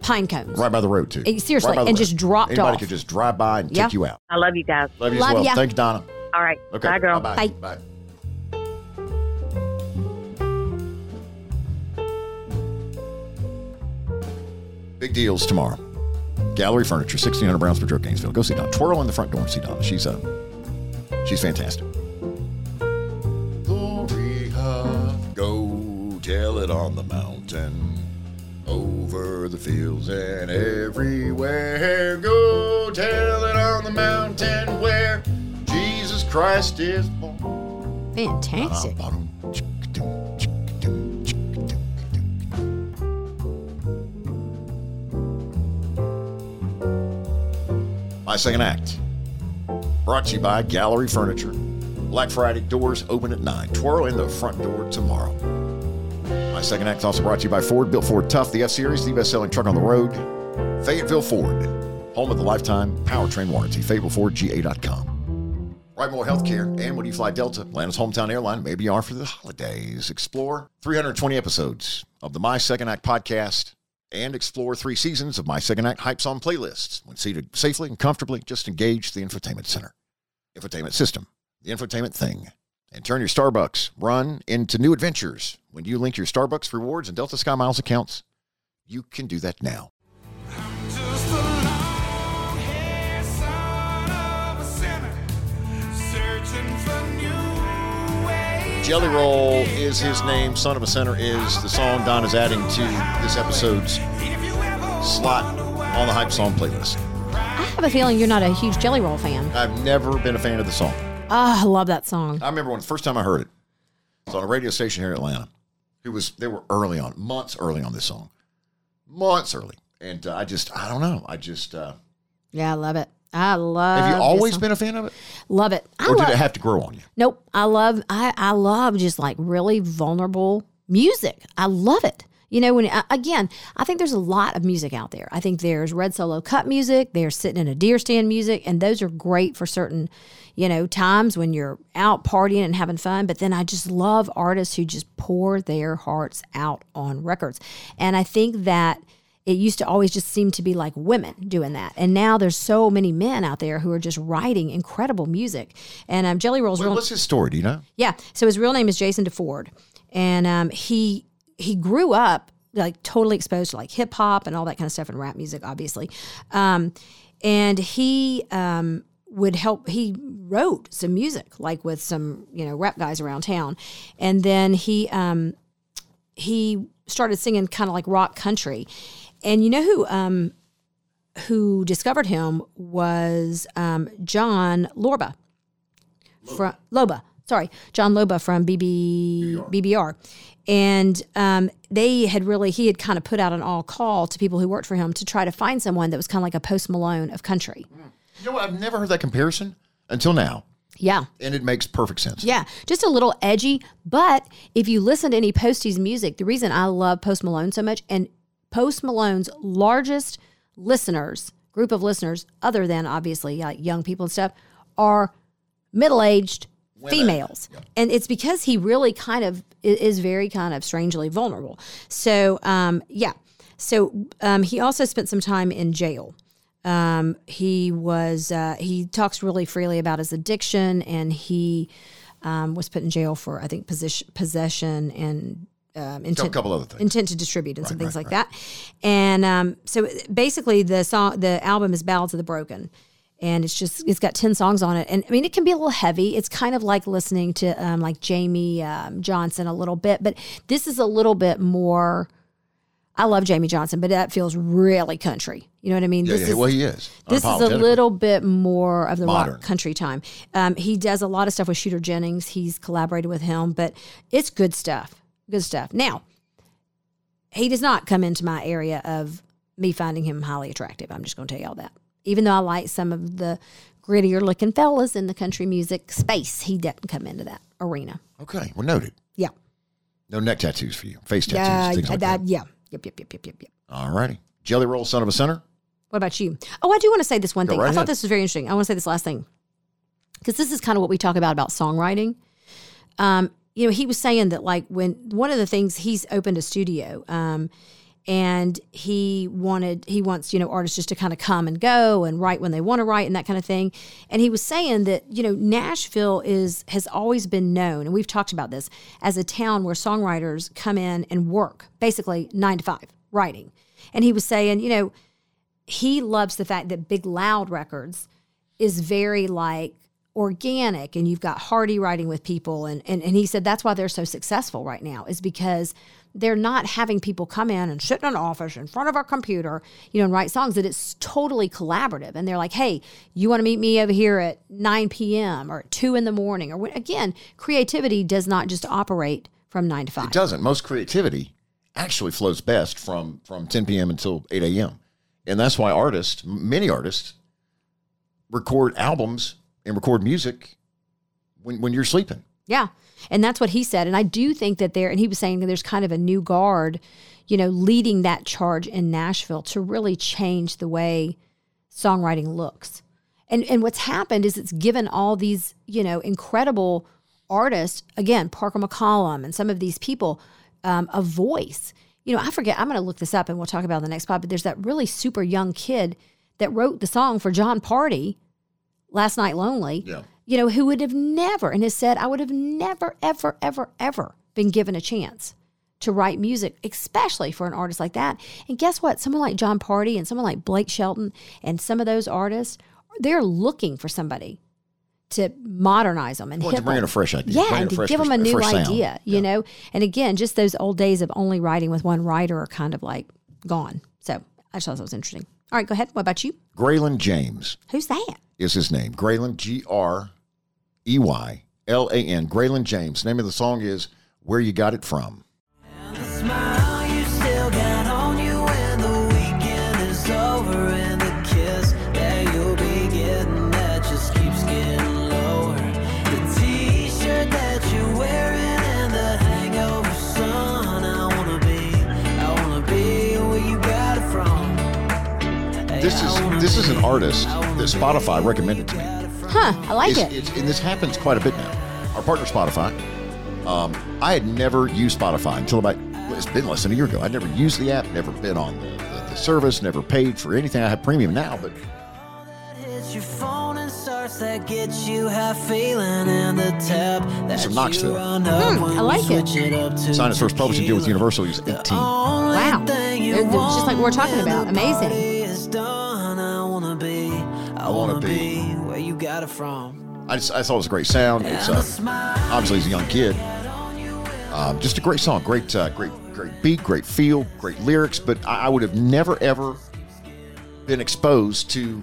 pine cones. Right by the road, too. It, seriously, right and road. just dropped Anybody off. Anybody could just drive by and yeah. take you out. I love you guys. Love you love as well. Ya. Thank you, Donna. All right. Okay. Bye, girl. Bye-bye. Bye. Bye. Big deals tomorrow. Gallery Furniture, sixteen hundred Browns Bridge Road, Gainesville. Go see Donna. Twirl in the front door and see Donna. She's uh, she's fantastic. Glory Huff, go tell it on the mountain, over the fields and everywhere. Go tell it on the mountain where Jesus Christ is born. Fantastic. My second act, brought to you by Gallery Furniture. Black Friday doors open at nine. Twirl in the front door tomorrow. My second act also brought to you by Ford. Built Ford Tough, the F-Series, the best-selling truck on the road. Fayetteville Ford, home of the lifetime powertrain warranty. Fayetteville Ford G A dot com. Right more healthcare, and when you fly Delta, Atlanta's hometown airline, maybe you are for the holidays. Explore three hundred twenty episodes of the My Second Act podcast. And explore three seasons of My Second Act Hype Song playlists. When seated safely and comfortably, just engage the infotainment center, infotainment system, the infotainment thing. And turn your Starbucks run into new adventures. When you link your Starbucks rewards and Delta Sky Miles accounts, you can do that now. Jelly Roll is his name. Son of a Sinner is the song Don is adding to this episode's slot on the Hype Song playlist. I have a feeling you're not a huge Jelly Roll fan. I've never been a fan of the song. Oh, I love that song. I remember when the first time I heard it, it was on a radio station here in Atlanta. It was They were early on, months early on this song. Months early. And uh, I just, I don't know. I just... Uh, yeah, I love it. I love. Have you always been a fan of it? Love it. I or did love, it have to grow on you? Nope. I love. I, I love just like really vulnerable music. I love it. You know, when again, I think there's a lot of music out there. I think there's Red Solo Cup music. There's sitting in a deer stand music, and those are great for certain, you know, times when you're out partying and having fun. But then I just love artists who just pour their hearts out on records, and I think that. It used to always just seem to be like women doing that. And now there's so many men out there who are just writing incredible music. And um, Jelly Roll's... Wait, real... what's his story? Do you know? Yeah. So his real name is Jason DeFord. And um, he he grew up like totally exposed to like hip hop and all that kind of stuff and rap music, obviously. Um, and he... Um, would help. He wrote some music, like with some, you know, rap guys around town. And then he um, he started singing kind of like rock country. And you know who um, who discovered him was um, John Lorba. Loba. From, Loba. Sorry, John Loba from B B, B B R. And um, they had really, he had kind of put out an all call to people who worked for him to try to find someone that was kind of like a Post Malone of country. Mm. You know what? I've never heard that comparison until now. Yeah. And it makes perfect sense. Yeah. Just a little edgy. But if you listen to any Postie's music, the reason I love Post Malone so much, and Post Malone's largest listeners, group of listeners, other than obviously like young people and stuff, are middle-aged women. Females. Yeah. And it's because he really kind of is very kind of strangely vulnerable. So, um, yeah. So um, he also spent some time in jail. Um, he was, uh, he talks really freely about his addiction, and he, um, was put in jail for, I think, position, possession and, um, intent, so a couple other things. intent to distribute and right, some things right, like right. that. And, um, so basically the song, the album is Ballads of the Broken, and it's just, it's got ten songs on it. And I mean, it can be a little heavy. It's kind of like listening to, um, like Jamie, um, Johnson a little bit, but this is a little bit more. I love Jamie Johnson, but that feels really country. You know what I mean? Yeah, this yeah. Is, well, he is. This is a little bit more of the modern rock country time. Um, he does a lot of stuff with Shooter Jennings. He's collaborated with him, but it's good stuff. Good stuff. Now, he does not come into my area of me finding him highly attractive. I'm just going to tell you all that. Even though I like some of the grittier looking fellas in the country music space, he doesn't come into that arena. Okay. Well, noted. Yeah. No neck tattoos for you. Face tattoos. Yeah. Things like that, that. Yeah. Yep, yep, yep, yep, yep, yep. All righty. Jelly Roll, son of a sinner. What about you? Oh, I do want to say this one Go thing. Right I ahead. thought this was very interesting. I want to say this last thing, because this is kind of what we talk about about songwriting. Um, you know, he was saying that, like, when one of the things he's opened a studio, um, and he wanted he wants, you know, artists just to kind of come and go and write when they want to write and that kind of thing. And he was saying that, you know, Nashville is has always been known, and we've talked about this, as a town where songwriters come in and work basically nine to five writing. And he was saying, you know, he loves the fact that Big Loud Records is very like organic, and you've got Hardy writing with people, and, and and he said that's why they're so successful right now, is because they're not having people come in and sit in an office in front of our computer, you know, and write songs. That it's totally collaborative, and they're like, hey, you want to meet me over here at nine p.m. or at two in the morning? Or again, creativity does not just operate from nine to five. It doesn't. Most creativity actually flows best from from ten p.m. until eight a.m. and that's why artists, many artists, record albums and record music when when you're sleeping. Yeah. And that's what he said. And I do think that there, and he was saying that there's kind of a new guard, you know, leading that charge in Nashville to really change the way songwriting looks. And and what's happened is it's given all these, you know, incredible artists, again, Parker McCollum and some of these people, um, a voice. You know, I forget, I'm going to look this up and we'll talk about it in the next pod, but there's that really super young kid that wrote the song for John Party, Last Night Lonely, yeah. you know, who would have never, and has said, I would have never, ever, ever, ever been given a chance to write music, especially for an artist like that. And guess what? Someone like John Party and someone like Blake Shelton and some of those artists, they're looking for somebody to modernize them and well, hip to bring them. in a fresh idea. Yeah, and to give them a new idea, you yeah. know. And again, just those old days of only writing with one writer are kind of like gone. So I just thought that was interesting. All right, go ahead. What about you? Graylin James. Who's that? Is his name. Graylin, G R E Y L A N. Graylin James. The name of the song is Where You Got It From. And the smile you still got on you when the weekend is over, and the kiss that you'll be getting that just keeps getting lower. The t-shirt that you're wearing and the hangover sun. I want to be, I want to be where you got it from. This is this is an artist that Spotify recommended to me. Huh, I like it's, it. It's, and this happens quite a bit now. Our partner Spotify. Um, I had never used Spotify until about, it's been less than a year ago. I'd never used the app, never been on the, the, the service, never paid for anything. I have premium now, but that gets you half feeling in the tap. That's some Knoxville. Mm, I like it. Signed its first publishing deal with Universal. He was eighteen. Wow. It's just like we're talking about. Amazing. Done. I wanna be, I wanna be where you got it from. I just I thought it was a great sound. It's uh, obviously he's a young kid. Uh, just a great song, great, uh, great, great beat, great feel, great lyrics. But I, I would have never ever been exposed to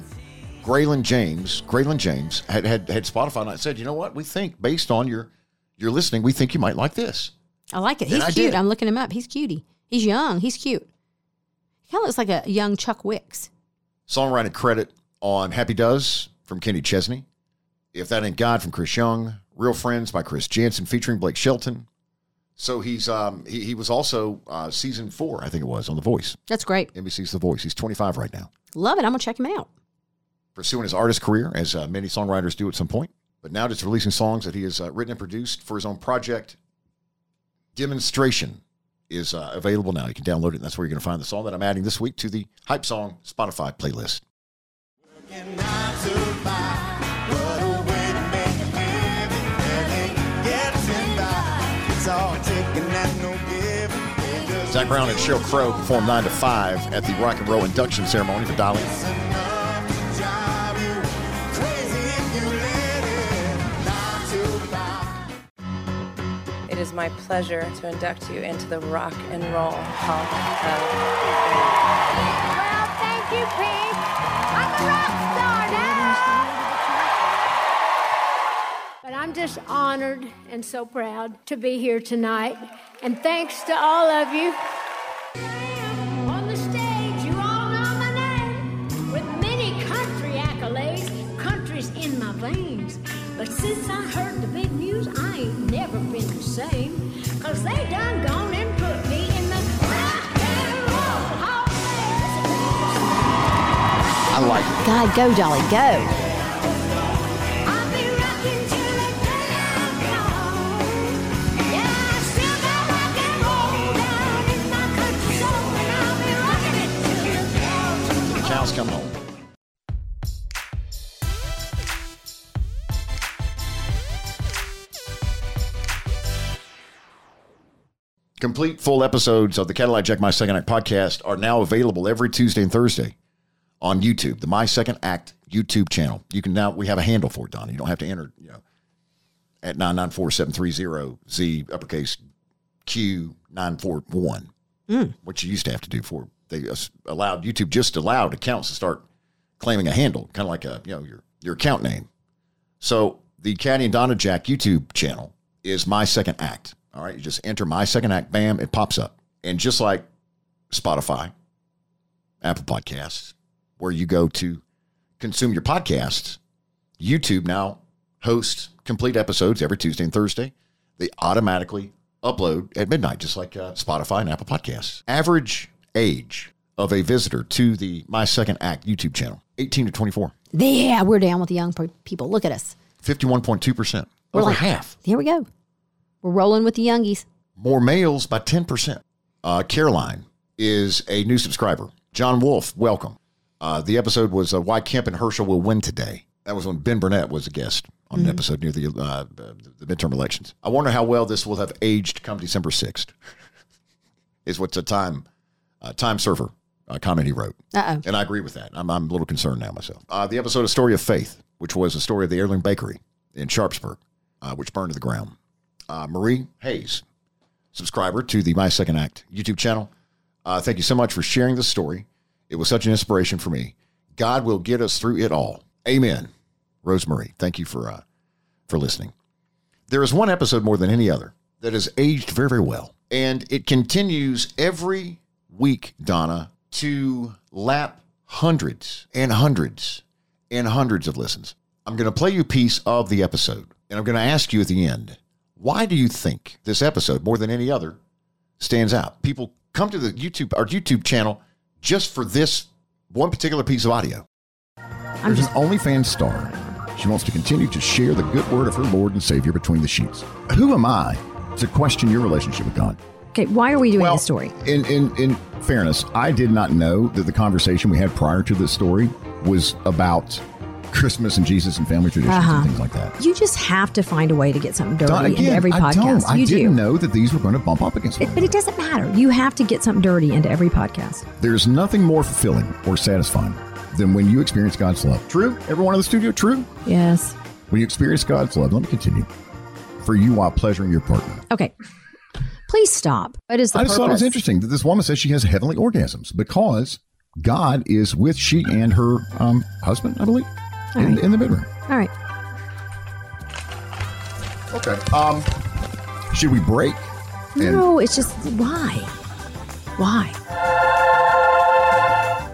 Graylin James. Graylin James had had had Spotify not said, you know what? We think based on your your listening, we think you might like this. I like it. He's and cute. I'm looking him up. He's cutie. He's young. He's cute. He kind of looks like a young Chuck Wicks. Songwriting credit on Happy Does from Kenny Chesney. If That Ain't God from Chris Young. Real Friends by Chris Jansen featuring Blake Shelton. So he's um, he, he was also uh, season four, I think it was, on The Voice. That's great. N B C's The Voice. He's twenty-five right now. Love it. I'm going to check him out. Pursuing his artist career, as uh, many songwriters do at some point. But now just releasing songs that he has uh, written and produced for his own project. Demonstration is uh, available now. You can download it, and that's where you're going to find the song that I'm adding this week to the Hype Song Spotify playlist. Zach Brown and Sheryl Crow perform nine to five at the Rock and Roll induction ceremony for Dolly. It is my pleasure to induct you into the Rock and Roll Hall of Fame. Well, thank you, Pete. I'm a rock star now. But I'm just honored and so proud to be here tonight. And thanks to all of you. On the stage, you all know my name. With many country accolades, country's in my veins. But since I heard the big news, I ain't never been the same. Cause they done gone and put me in the rock and roll hall of fame. I like it. God, go, Dolly, go. Coming home. Complete full episodes of the Cadillac Jack My Second Act podcast are now available every Tuesday and Thursday on YouTube, the My Second Act YouTube channel. You can now, we have a handle for it, Donna. You don't have to enter, you know, at nine nine four seven three zero Z uppercase Q nine four one, mm. which you used to have to do for. They allowed YouTube just allowed accounts to start claiming a handle, kind of like a you know your your account name. So the Caddy and Donna Jack YouTube channel is My Second Act. All right, you just enter My Second Act, bam, it pops up. And just like Spotify, Apple Podcasts, where you go to consume your podcasts, YouTube now hosts complete episodes every Tuesday and Thursday. They automatically upload at midnight, just like uh, Spotify and Apple Podcasts. Average age of a visitor to the My Second Act YouTube channel, eighteen to twenty-four. Yeah, we're down with the young people. Look at us. fifty-one point two percent. We're over like half. Here we go. We're rolling with the youngies. More males by ten percent. Uh, Caroline is a new subscriber. John Wolf, welcome. Uh, the episode was uh, Why Kemp and Herschel Will Win Today. That was when Ben Burnett was a guest on mm-hmm. an episode near the, uh, the midterm elections. I wonder how well this will have aged come December sixth. Is what's the time... Uh, Time Surfer uh, comment he wrote. Uh-oh. And I agree with that. I'm, I'm a little concerned now myself. Uh, the episode of Story of Faith, which was a story of the Erling Bakery in Sharpsburg, uh, which burned to the ground. Uh, Marie Hayes, subscriber to the My Second Act YouTube channel. Uh, thank you so much for sharing this story. It was such an inspiration for me. God will get us through it all. Amen. Rosemary, thank you for uh, for listening. There is one episode more than any other that has aged very, very well. And it continues every week, Donna, to lap hundreds and hundreds and hundreds of listens. I'm going to play you a piece of the episode, and I'm going to ask you at the end, why do you think this episode, more than any other, stands out? People come to the YouTube our YouTube channel just for this one particular piece of audio. I'm There's just- an OnlyFans star. She wants to continue to share the good word of her Lord and Savior between the sheets. Who am I to question your relationship with God? Okay, why are we doing well, this story? In, in in fairness, I did not know that the conversation we had prior to this story was about Christmas and Jesus and family traditions uh-huh. and things like that. You just have to find a way to get something dirty Don, again, into every podcast. I don't. I you didn't do. know that these were going to bump up against it, but it doesn't matter. You have to get something dirty into every podcast. There's nothing more fulfilling or satisfying than when you experience God's love. True? Everyone in the studio, true? Yes. When you experience God's love, let me continue. For you while pleasuring your partner. Okay. Please stop. What is the I just purpose? Thought it was interesting that this woman says she has heavenly orgasms because God is with she and her um, husband, I believe, in, right. in the bedroom. All right. Okay. Um, should we break? No, it's just why? Why?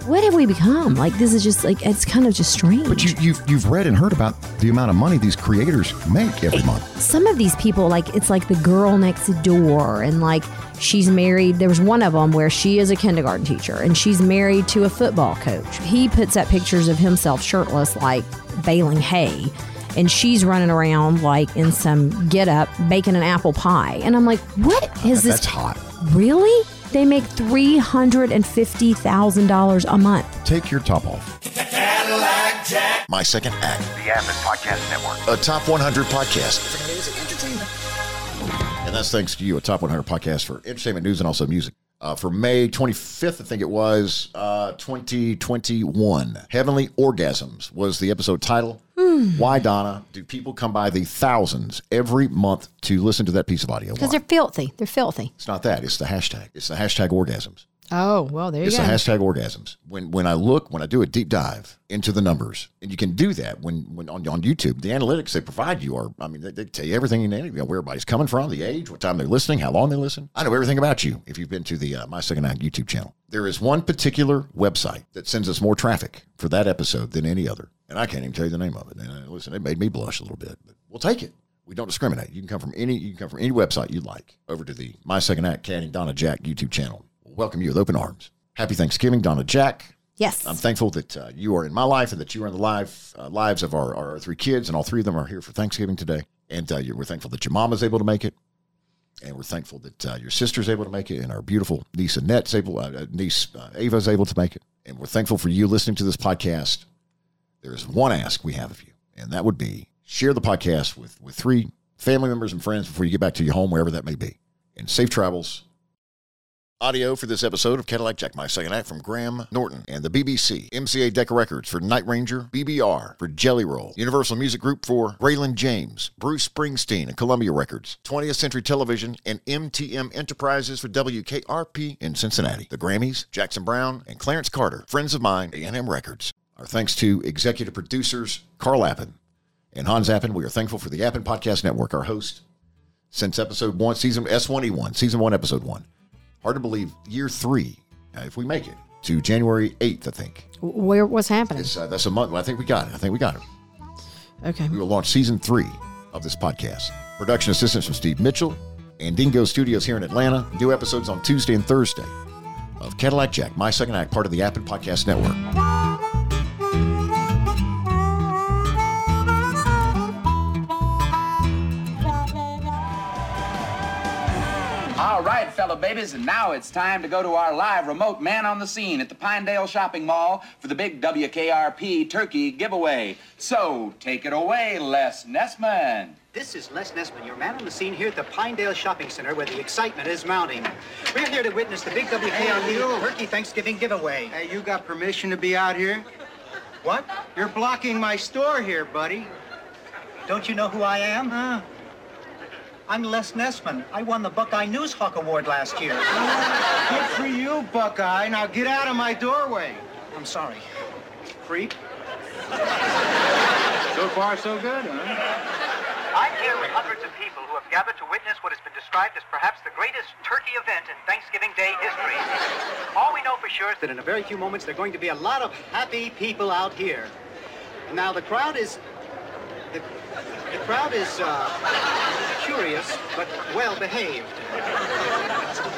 What have we become? Like, this is just like, it's kind of just strange. But you, you've you've read and heard about the amount of money these creators make every it, month. Some of these people, like, it's like the girl next door, and like she's married. There was one of them where she is a kindergarten teacher, and she's married to a football coach. He puts up pictures of himself shirtless, like baling hay, and she's running around like in some get up baking an apple pie. And I'm like, what is this? That's hot. Really? They make three hundred fifty thousand dollars a month. Take your top off. Cadillac Jack. My Second Act. The Avid Podcast Network. A Top one hundred podcast for music, entertainment. And that's thanks to you, a Top one hundred podcast for entertainment, news, and also music. Uh, for May twenty-fifth, I think it was, uh, twenty twenty-one. Heavenly Orgasms was the episode title. Mm. Why, Donna, do people come by the thousands every month to listen to that piece of audio? Because they're filthy. They're filthy. It's not that. It's the hashtag. It's the hashtag orgasms. Oh, well, there you it's go. It's the hashtag orgasms. When when I look, when I do a deep dive into the numbers, and you can do that when, when on, on YouTube, the analytics they provide you are, I mean, they, they tell you everything, you know, where everybody's coming from, the age, what time they're listening, how long they listen. I know everything about you if you've been to the uh, My Second Act YouTube channel. There is one particular website that sends us more traffic for that episode than any other, and I can't even tell you the name of it. And uh, listen, it made me blush a little bit, but we'll take it. We don't discriminate. You can come from any, you can come from any website you like over to the My Second Act, Candy, Donna, Jack YouTube channel. Welcome you with open arms. Happy Thanksgiving, Donna Jack. Yes. I'm thankful that uh, you are in my life and that you are in the life, uh, lives of our, our three kids, and all three of them are here for Thanksgiving today. And uh, we're thankful that your mom is able to make it, and we're thankful that uh, your sister's able to make it, and our beautiful niece Annette's able, uh, niece uh, Ava's able to make it. And we're thankful for you listening to this podcast. There is one ask we have of you, and that would be share the podcast with, with three family members and friends before you get back to your home, wherever that may be. And safe travels. Audio for this episode of Cadillac Jack, My Second Act, from Graham Norton and the B B C, M C A Decca Records for Night Ranger, B B R for Jelly Roll, Universal Music Group for Raylan James, Bruce Springsteen and Columbia Records, twentieth Century Television and M T M Enterprises for W K R P in Cincinnati, the Grammys, Jackson Brown and Clarence Carter, friends of mine, A and M Records. Our thanks to executive producers Carl Appen and Hans Appen. We are thankful for the Appen Podcast Network, our host since episode one, season S one E one, season one, episode one. Hard to believe, year three, uh, if we make it, to January eighth, I think. Where, what's happening? Uh, that's a month. I think we got it. I think we got it. Okay. We will launch season three of this podcast. Production assistance from Steve Mitchell and Dingo Studios here in Atlanta. New episodes on Tuesday and Thursday of Cadillac Jack, My Second Act, part of the Appen Podcast Network. All right, fellow babies, and now it's time to go to our live remote man on the scene at the Pinedale Shopping Mall for the big W K R P turkey giveaway. So, take it away, Les Nessman. This is Les Nessman, your man on the scene here at the Pinedale Shopping Center, where the excitement is mounting. We're here to witness the big W K R P hey, turkey Thanksgiving giveaway. Hey, you got permission to be out here? What? You're blocking my store here, buddy. Don't you know who I am? Huh? I'm Les Nessman. I won the Buckeye Newshawk Award last year. Good for you, Buckeye. Now get out of my doorway. I'm sorry. Creep. So far, so good, huh? I'm here with hundreds of people who have gathered to witness what has been described as perhaps the greatest turkey event in Thanksgiving Day history. All we know for sure is that in a very few moments, there are going to be a lot of happy people out here. And now the crowd is... The, the crowd is uh, curious, but well-behaved.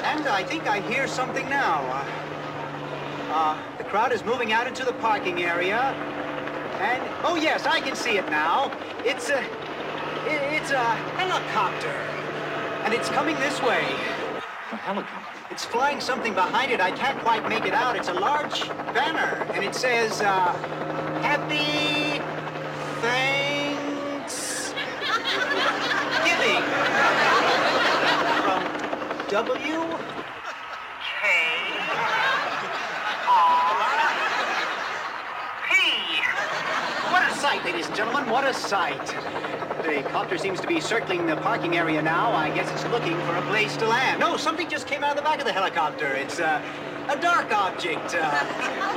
And I think I hear something now. Uh, uh, the crowd is moving out into the parking area. And, oh, yes, I can see it now. It's a, it, it's a helicopter. And it's coming this way. A helicopter? It's flying something behind it. I can't quite make it out. It's a large banner. And it says, uh, Happy Thanksgiving. Giving from W K R P. sight, ladies and gentlemen. What a sight. The copter seems to be circling the parking area now. I guess it's looking for a place to land. No, something just came out of the back of the helicopter. It's uh, a dark object. Uh,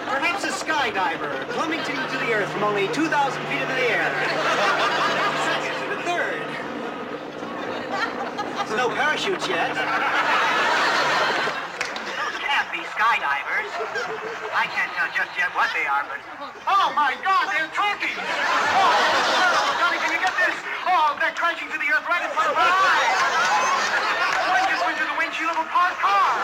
perhaps a skydiver plummeting to, to the earth from only two thousand feet into the air. Second and a third. There's no parachutes yet. Those can't be skydivers. I can't tell just yet what they are, but... Oh, my God, they're talking! Oh, Johnny, can you get this? Oh, they're crashing to the earth right in front of my eyes! One just went through the windshield of a parked car!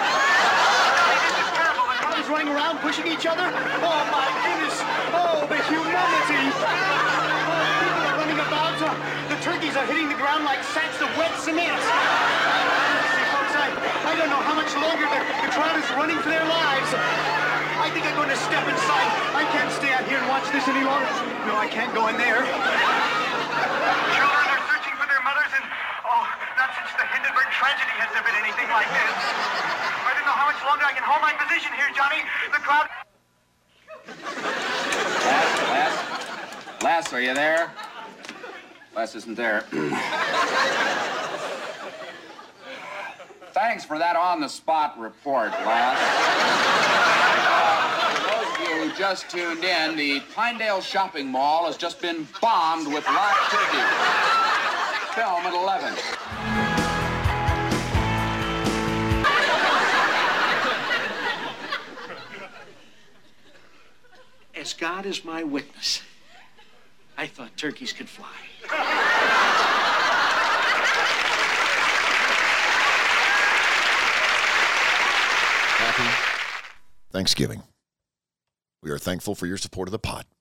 Running around, pushing each other. Oh, my goodness. Oh, the humanity. Oh, people are running about. Uh, the turkeys are hitting the ground like sacks of wet cement. Honestly, folks, I, I don't know how much longer the, the crowd is running for their lives. I think I'm going to step inside. I can't stay out here and watch this any longer. No, I can't go in there. Children are searching for their mothers, and, oh, not since the Hindenburg tragedy has there been anything like this. I don't know how much longer I can hold my position here, Johnny. The crowd... Les, Les. Les, are you there? Les isn't there. Thanks for that on-the-spot report, Les. For those of you who just tuned in, the Pinedale Shopping Mall has just been bombed with live turkey. Film at eleven. As God is my witness, I thought turkeys could fly. Happy Thanksgiving. We are thankful for your support of the pod.